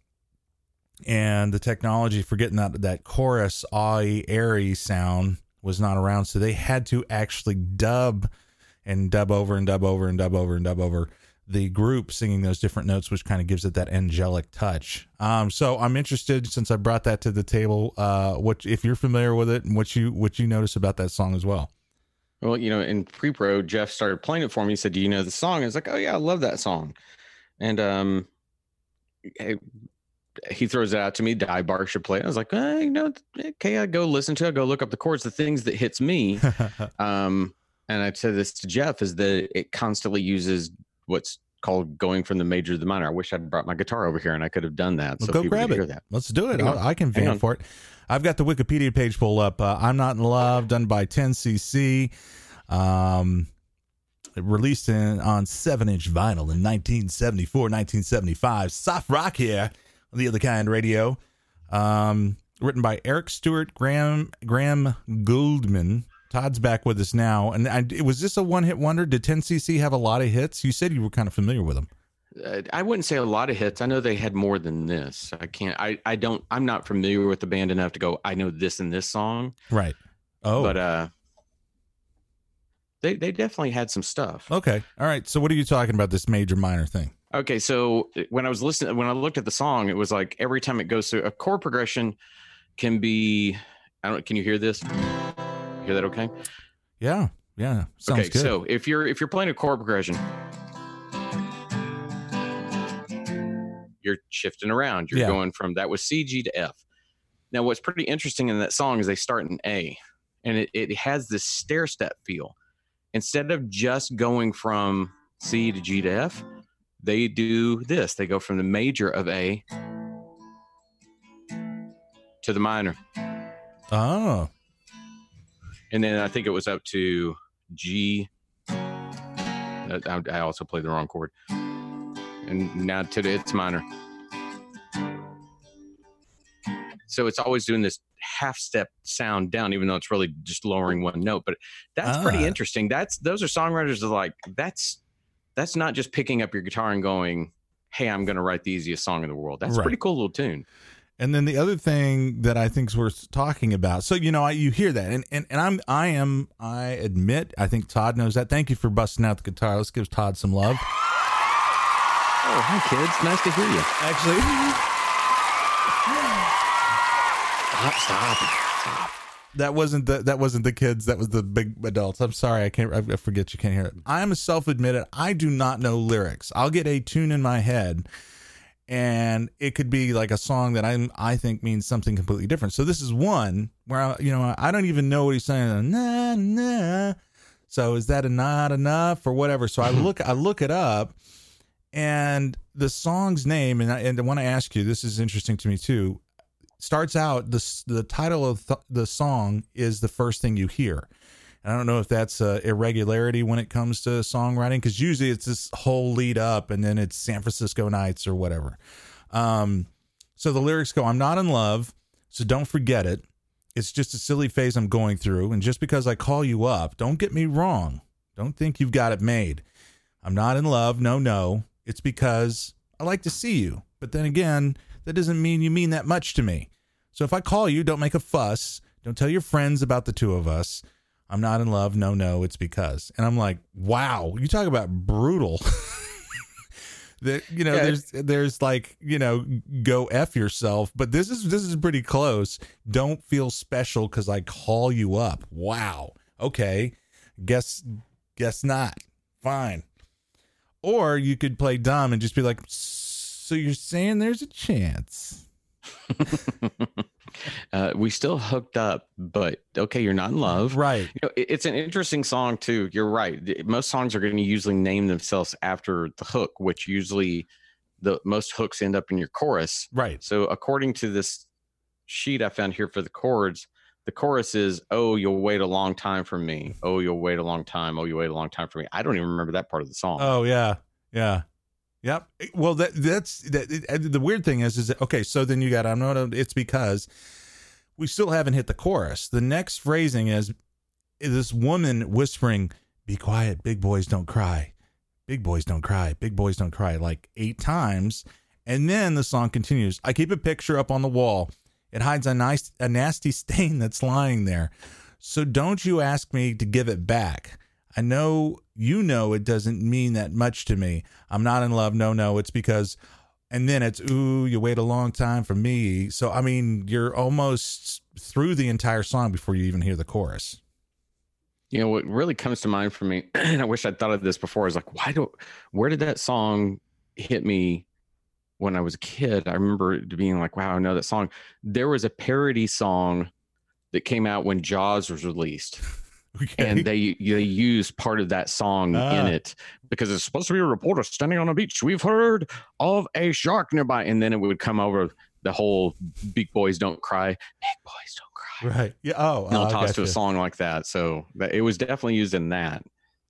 and the technology for getting that, that chorus, awy, airy sound was not around. So they had to actually dub and dub over and dub over and dub over and dub over the group singing those different notes, which kind of gives it that angelic touch. Um, so I'm interested, since I brought that to the table, uh, what, if you're familiar with it, and what you, what you notice about that song as well. Well, you know, in pre-pro, Jeff started playing it for me. He said, do you know the song? I was like, oh yeah, I love that song. And, um, I, he throws it out to me. Dive Bar should play it. I was like, eh, you know, okay, I go listen to it. I go look up the chords, the things that hits me. um, and I said this to Jeff, is that it constantly uses what's called going from the major to the minor. I wish I'd brought my guitar over here and I could have done that. Well, so go grab it. Hear that. Let's do it. I can vamp for it. I've got the Wikipedia page pulled up. Uh, I'm Not in Love, done by ten C C. Um, released in, on seven inch vinyl in nineteen seventy-four, nineteen seventy-five. Soft rock here on The Other Kind Radio. Um, written by Eric Stewart, Graham, Graham Gouldman. Todd's back with us now, and I, was this a one-hit wonder? Did ten C C have a lot of hits? You said you were kind of familiar with them. Uh, I wouldn't say a lot of hits. I know they had more than this. I can't. I. I don't. I'm not familiar with the band enough to go, I know this and this song. Right. Oh. But uh, they they definitely had some stuff. Okay. All right. So what are you talking about? This major minor thing. Okay. So when I was listening, when I looked at the song, it was like every time it goes through a chord progression, can be. I don't. Can you hear this? Hear that okay? Yeah, yeah. Sounds okay, good. So if you're if you're playing a chord progression, you're shifting around. You're yeah. going from that was C, G to F. Now, what's pretty interesting in that song is they start in A, and it, it has this stair step feel. Instead of just going from C to G to F, they do this. They go from the major of A to the minor. Oh. And then I think it was up to G. I, I also played the wrong chord. And now today it's minor. So it's always doing this half step sound down, even though it's really just lowering one note. But that's ah. pretty interesting. That's those are songwriters that are like, that's that's not just picking up your guitar and going, hey, I'm going to write the easiest song in the world. That's right. A pretty cool little tune. And then the other thing that I think is worth talking about. So, you know, I, you hear that and, and, and I'm, I am, I admit, I think Todd knows that. Thank you for busting out the guitar. Let's give Todd some love. Oh, hi kids. Nice to hear you. Actually. Stop, stop, stop. That wasn't the, that wasn't the kids. That was the big adults. I'm sorry. I can't, I forget you can't hear it. I am a self-admitted. I do not know lyrics. I'll get a tune in my head. And it could be like a song that I I think means something completely different. So this is one where, I, you know, I don't even know what he's saying. Nah, nah. So is that a not enough or whatever? So I look I look it up, and the song's name, and I, and I want to ask you, this is interesting to me too, starts out, the, the title of th- the song is the first thing you hear. And I don't know if that's an irregularity when it comes to songwriting, because usually it's this whole lead up and then it's San Francisco Nights or whatever. Um, so the lyrics go, I'm not in love, so don't forget it. It's just a silly phase I'm going through. And just because I call you up, don't get me wrong. Don't think you've got it made. I'm not in love. No, no. It's because I like to see you. But then again, that doesn't mean you mean that much to me. So if I call you, don't make a fuss. Don't tell your friends about the two of us. I'm not in love. No, no, it's because. And I'm like, wow, you talk about brutal. That, you know, yeah, there's there's like, you know, go F yourself. But this is this is pretty close. Don't feel special because I call you up. Wow. Okay. Guess guess not. Fine. Or you could play dumb and just be like, so you're saying there's a chance. uh, we still hooked up, but okay, you're not in love. Right. You know, it, it's an interesting song, too. You're right. Most songs are going to usually name themselves after the hook, which usually the most hooks end up in your chorus. Right. So according to this sheet I found here for the chords, the chorus is, oh, you'll wait a long time for me. Oh, you'll wait a long time. Oh, you'll wait a long time for me. I don't even remember that part of the song. Oh, yeah. Yeah. Yep. Well, that that's that, it, the weird thing is, is that, okay, so then you got, I'm not, it's because we still haven't hit the chorus. The next phrasing is, is this woman whispering, be quiet, big boys don't cry. Big boys don't cry. Big boys don't cry like eight times. And then the song continues. I keep a picture up on the wall. It hides a nice, a nasty stain that's lying there. So don't you ask me to give it back. I know, you know, it doesn't mean that much to me. I'm not in love. No, no, it's because, and then it's, ooh, you wait a long time for me. So, I mean, you're almost through the entire song before you even hear the chorus. You know, what really comes to mind for me, and I wish I'd thought of this before, is like, why do, where did that song hit me when I was a kid? I remember it being like, wow, I know that song. There was a parody song that came out when Jaws was released. Okay. And they they used part of that song ah. in it because it's supposed to be a reporter standing on a beach. We've heard of a shark nearby. And then it would come over the whole big boys don't cry. Big boys don't cry. Right. Yeah. Oh, and I'll toss gotcha. to a song like that. So it was definitely used in that.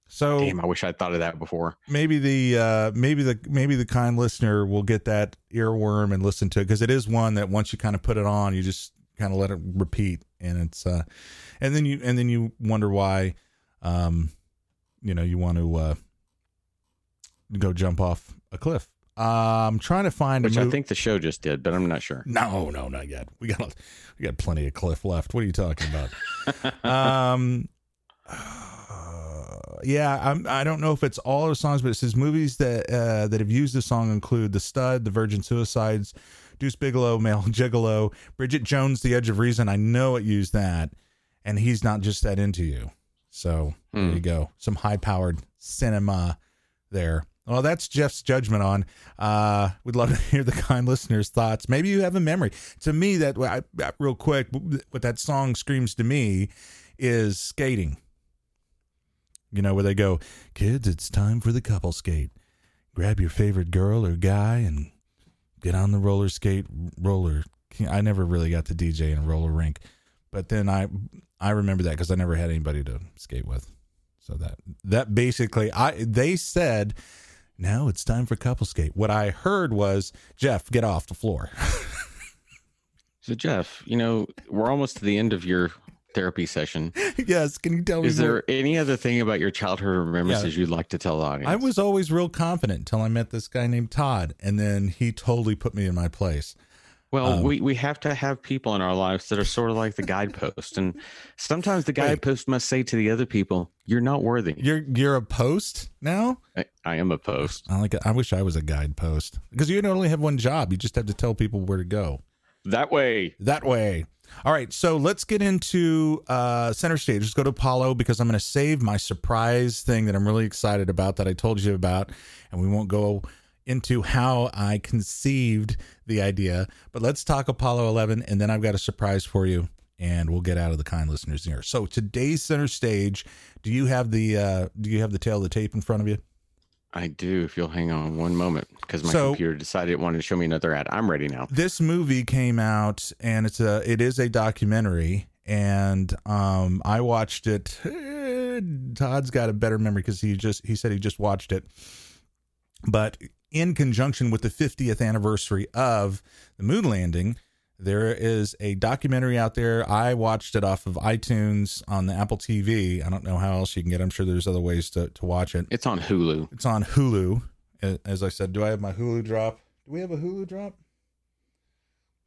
So damn, I wish I'd thought of that before. Maybe the uh, maybe the maybe the kind listener will get that earworm and listen to it, because it is one that once you kind of put it on, you just kind of let it repeat. And it's uh, and then you and then you wonder why, um, you know, you want to uh, go jump off a cliff. Uh, I'm trying to find which a move- I think the show just did, but I'm not sure. No, no, not yet. We got we got plenty of cliff left. What are you talking about? um, uh, yeah, I'm. I don't know if it's all the songs, but it says movies that uh, that have used the song include The Stud, The Virgin Suicides, Deuce Bigelow, Male Gigalo, Bridget Jones, The Edge of Reason. I know it used that. And He's Not Just That Into You. So mm. there you go. Some high-powered cinema there. Well, that's Jeff's judgment on. Uh, we'd love to hear the kind listeners' thoughts. Maybe you have a memory. To me, that I, real quick, what that song screams to me is skating. You know, where they go, kids, it's time for the couple skate. Grab your favorite girl or guy and get on the roller skate roller. I never really got to D J in a roller rink, but then I, I remember that because I never had anybody to skate with. So that, that basically I, they said, now it's time for couple skate. What I heard was, Jeff, get off the floor. So Jeff, you know, we're almost to the end of your therapy session. Yes. Can you tell me? Is there more? Any other thing about your childhood remembrances yeah. you'd like to tell the audience? I was always real confident until I met this guy named Todd, and then he totally put me in my place. Well, um, we, we have to have people in our lives that are sort of like the guidepost, and sometimes the guidepost must say to the other people, "You're not worthy. You're you're a post now." I, I am a post. I like. A, I wish I was a guidepost, because you don't only have one job. You just have to tell people where to go. That way. That way. All right, so let's get into uh, center stage. Let's go to Apollo, because I'm going to save my surprise thing that I'm really excited about that I told you about, and we won't go into how I conceived the idea. But let's talk Apollo eleven, and then I've got a surprise for you, and we'll get out of the kind listeners here. So today's center stage, do you have the uh, do you have the tail of the tape in front of you? I do, if you'll hang on one moment, because my so, computer decided it wanted to show me another ad. I'm ready now. This movie came out, and it's a it is a documentary, and um, I watched it. Todd's got a better memory because he just he said he just watched it, but in conjunction with the fiftieth anniversary of the moon landing, there is a documentary out there. I watched it off of iTunes on the Apple T V. I don't know how else you can get it. I'm sure there's other ways to, to watch it. It's on Hulu. It's on Hulu. As I said, do I have my Hulu drop? Do we have a Hulu drop?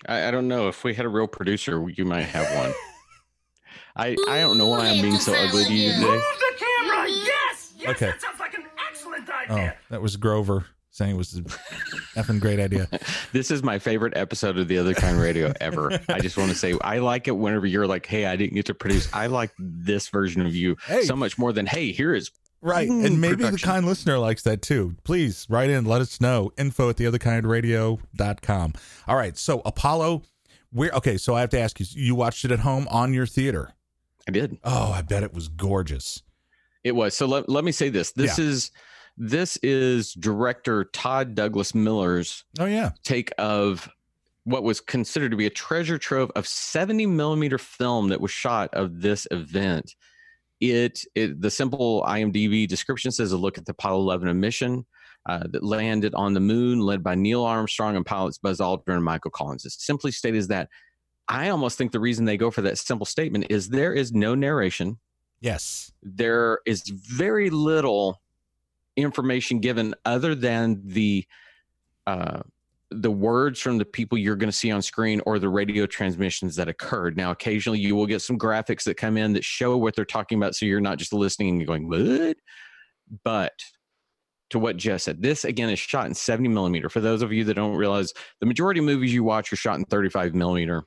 I, I don't know. If we had a real producer, you might have one. I, I don't know why I'm being so ugly to you today. Move the camera! Yes! Yes, okay. That sounds like an excellent idea! Oh, that was Grover saying it was an effing great idea. This is my favorite episode of The Other Kind Radio ever. I just want to say, I like it whenever you're like, hey, I didn't get to produce. I like this version of you hey. so much more than, hey, here is Right, mm, and maybe production. The kind listener likes that too. Please write in, let us know. Info at the other kind radio dot com. All right, so Apollo, we're, okay, so I have to ask you, you watched it at home on your theater? I did. Oh, I bet it was gorgeous. It was. So let, let me say this. This yeah. is this is director Todd Douglas Miller's oh, yeah. take of what was considered to be a treasure trove of seventy millimeter film that was shot of this event. It, it the simple I M D B description says a look at the Apollo eleven mission uh, that landed on the moon, led by Neil Armstrong and pilots Buzz Aldrin and Michael Collins. It simply stated that. I almost think the reason they go for that simple statement is there is no narration. Yes. There is very little information given other than the uh, the words from the people you're going to see on screen or the radio transmissions that occurred. Now, occasionally you will get some graphics that come in that show what they're talking about, so you're not just listening and going, what? But to what Jess said, this again is shot in seventy millimeter. For those of you that don't realize, the majority of movies you watch are shot in thirty-five millimeter.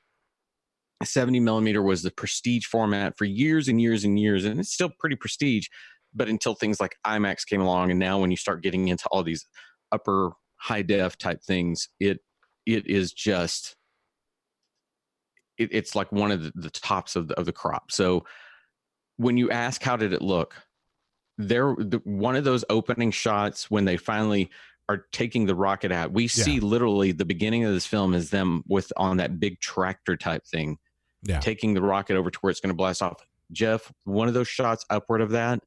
seventy millimeter was the prestige format for years and years and years, and it's still pretty prestige, but until things like IMAX came along, and now when you start getting into all these upper high def type things, it it is just it, it's like one of the, the tops of the, of the crop. So when you ask how did it look, there the, one of those opening shots when they finally are taking the rocket out, we yeah. see literally the beginning of this film is them with on that big tractor type thing. Yeah. Taking the rocket over to where it's going to blast off. Jeff, one of those shots upward of that,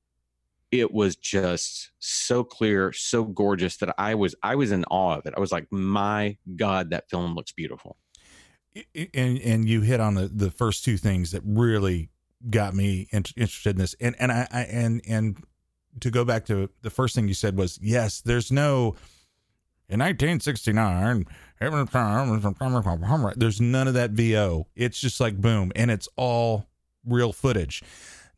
it was just so clear, so gorgeous that I was I was in awe of it. I was like, my God, that film looks beautiful. And and you hit on the, the first two things that really got me in, interested in this. And and I, I and and to go back to the first thing you said was yes, there's no in nineteen sixty-nine. There's none of that V O. It's just like boom, and it's all real footage.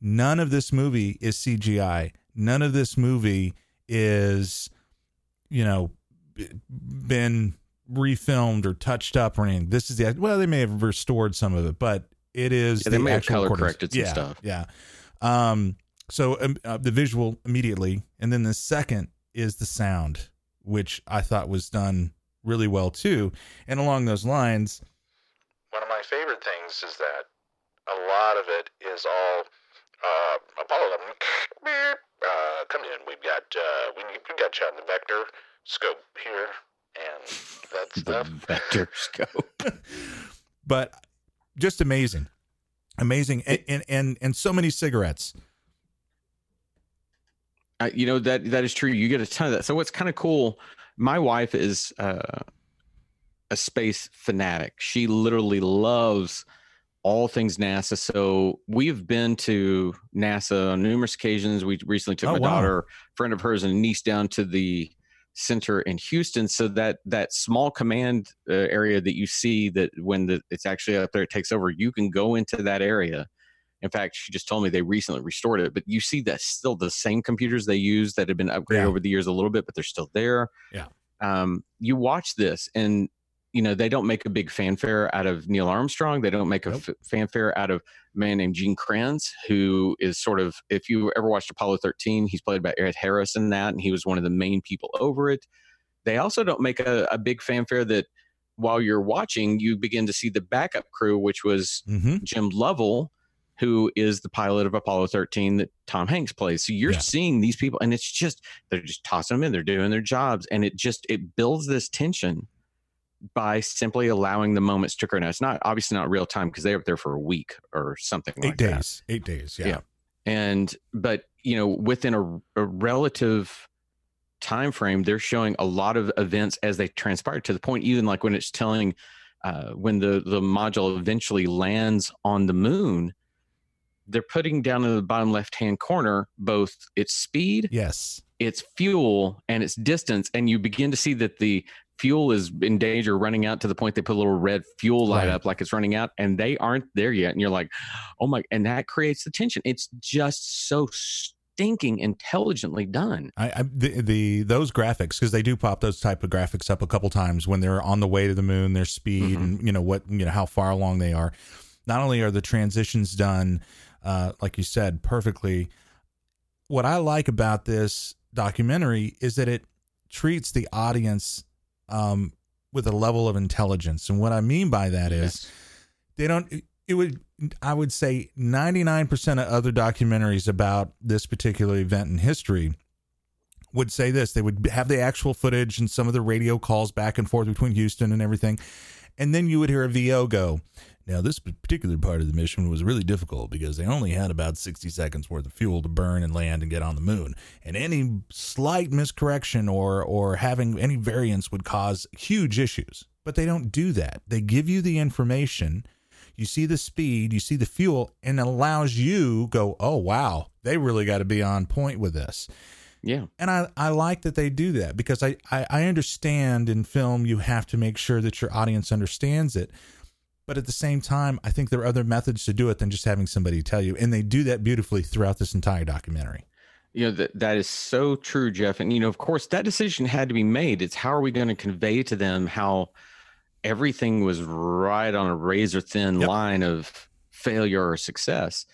None of this movie is C G I. None of this movie is, you know, been refilmed or touched up or anything. This is the well, they may have restored some of it, but it is yeah, they the may have color quarters. corrected some yeah, stuff. Yeah. Um, so um, uh, the visual immediately, and then the second is the sound, which I thought was done really well too. And along those lines, one of my favorite things is that a lot of it is all uh, Apollo eleven. Uh, come in, we've got uh, we we've got shot in the vector scope here, and that stuff. Vector scope, but just amazing, amazing, and and and, and so many cigarettes. Uh, you know, that that is true. You get a ton of that. So what's kind of cool, my wife is uh, a space fanatic. She literally loves all things NASA. So we've been to NASA on numerous occasions. We recently took oh, my wow. daughter, a friend of hers, and niece down to the center in Houston. So that that small command uh, area that you see that when the, it's actually up there, it takes over, you can go into that area. In fact, she just told me they recently restored it, but you see that still the same computers they use that have been upgraded yeah. over the years a little bit, but they're still there. Yeah. Um, you watch this and, you know, they don't make a big fanfare out of Neil Armstrong. They don't make a nope. f- fanfare out of a man named Gene Kranz, who is sort of, if you ever watched Apollo thirteen, he's played by Ed Harris in that, and he was one of the main people over it. They also don't make a, a big fanfare that while you're watching, you begin to see the backup crew, which was mm-hmm. Jim Lovell, who is the pilot of Apollo thirteen that Tom Hanks plays. So you're yeah. seeing these people, and it's just, they're just tossing them in, they're doing their jobs. And it just, it builds this tension by simply allowing the moments to occur. Now, it's not obviously not real time because they're up there for a week or something like that. Eight days, eight days, yeah. yeah. And, but, you know, within a, a relative time frame, they're showing a lot of events as they transpire to the point, even like when it's telling, uh, when the, the module eventually lands on the moon, they're putting down in the bottom left-hand corner both its speed, yes, its fuel, and its distance, and you begin to see that the fuel is in danger running out, to the point they put a little red fuel light right. up like it's running out, and they aren't there yet. And you're like, oh my, and that creates the tension. It's just so stinking intelligently done. I, I the, the those graphics, because they do pop those type of graphics up a couple times when they're on the way to the moon, their speed, mm-hmm. and you know what, you know how far along they are. Not only are the transitions done, uh, like you said, perfectly. What I like about this documentary is that it treats the audience um, with a level of intelligence. And what I mean by that is yes. they don't, it would, I would say ninety-nine percent of other documentaries about this particular event in history would say this. They would have the actual footage and some of the radio calls back and forth between Houston and everything. And then you would hear a V O go, now, this particular part of the mission was really difficult because they only had about sixty seconds worth of fuel to burn and land and get on the moon. And any slight miscorrection or or having any variance would cause huge issues. But they don't do that. They give you the information. You see the speed, you see the fuel, and it allows you go, oh, wow, they really got to be on point with this. Yeah. And I, I like that they do that, because I, I, I understand in film you have to make sure that your audience understands it. But at the same time, I think there are other methods to do it than just having somebody tell you. And they do that beautifully throughout this entire documentary. You know, that, that is so true, Jeff. And, you know, of course, that decision had to be made. It's how are we going to convey to them how everything was right on a razor thin yep. line of failure or success?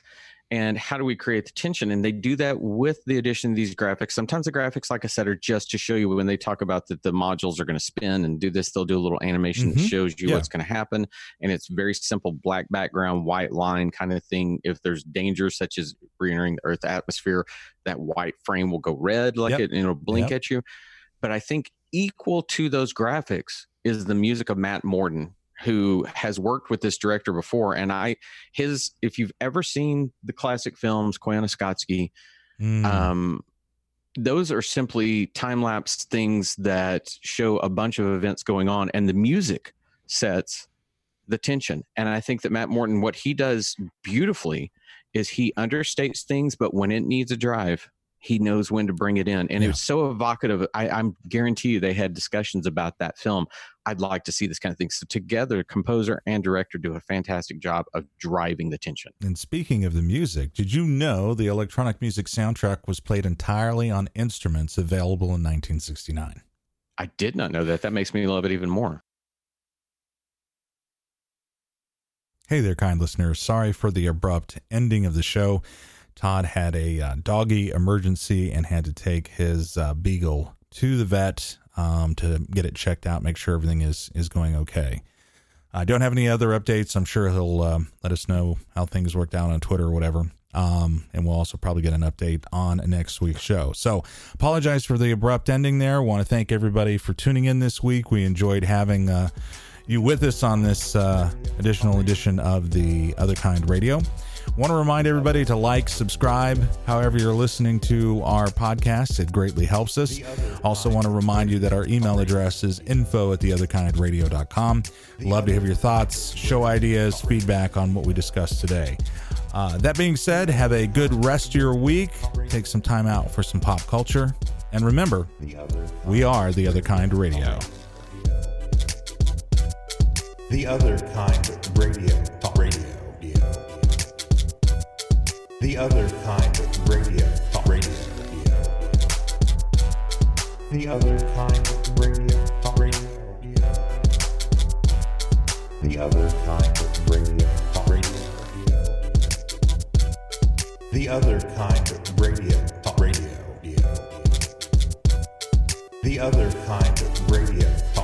And how do we create the tension? And they do that with the addition of these graphics. Sometimes the graphics, like I said, are just to show you when they talk about that the modules are going to spin and do this, they'll do a little animation mm-hmm. that shows you yeah. what's going to happen. And it's very simple, black background, white line kind of thing. If there's danger, such as re-entering the Earth's atmosphere, that white frame will go red like yep. it, and it'll blink yep. at you. But I think equal to those graphics is the music of Matt Morton, who has worked with this director before. And I, his, if you've ever seen the classic films, Koyaanisqatsi, mm. um, those are simply time-lapse things that show a bunch of events going on, and the music sets the tension. And I think that Matt Morton, what he does beautifully is he understates things, but when it needs a drive, he knows when to bring it in. And yeah. it's so evocative. I, I'm guarantee you they had discussions about that film. I'd like to see this kind of thing. So together, composer and director do a fantastic job of driving the tension. And speaking of the music, did you know the electronic music soundtrack was played entirely on instruments available in nineteen sixty-nine? I did not know that. That makes me love it even more. Hey there, kind listeners. Sorry for the abrupt ending of the show. Todd had a uh, doggy emergency and had to take his uh, beagle to the vet um, to get it checked out, make sure everything is, is going okay. I don't have any other updates. I'm sure he'll uh, let us know how things worked out on Twitter or whatever. Um, and we'll also probably get an update on next week's show. So apologize for the abrupt ending there. Want to thank everybody for tuning in this week. We enjoyed having uh, you with us on this uh, additional edition of the Other Kind Radio. Want to remind everybody to like, subscribe, however you're listening to our podcast. It greatly helps us. Also want to remind you that our email address is info at the other kind radio dot com. Love to have your thoughts, show ideas, feedback on what we discussed today. Uh, that being said, have a good rest of your week. Take some time out for some pop culture. And remember, we are The Other Kind Radio. The Other Kind Radio. Talk radio. The Other Kind of Radio. Talk radio. The Other Kind of Radio. Talk radio. The Other Kind of Radio. Talk radio. The Other Kind of Radio. Talk radio. The Other Kind of Radio.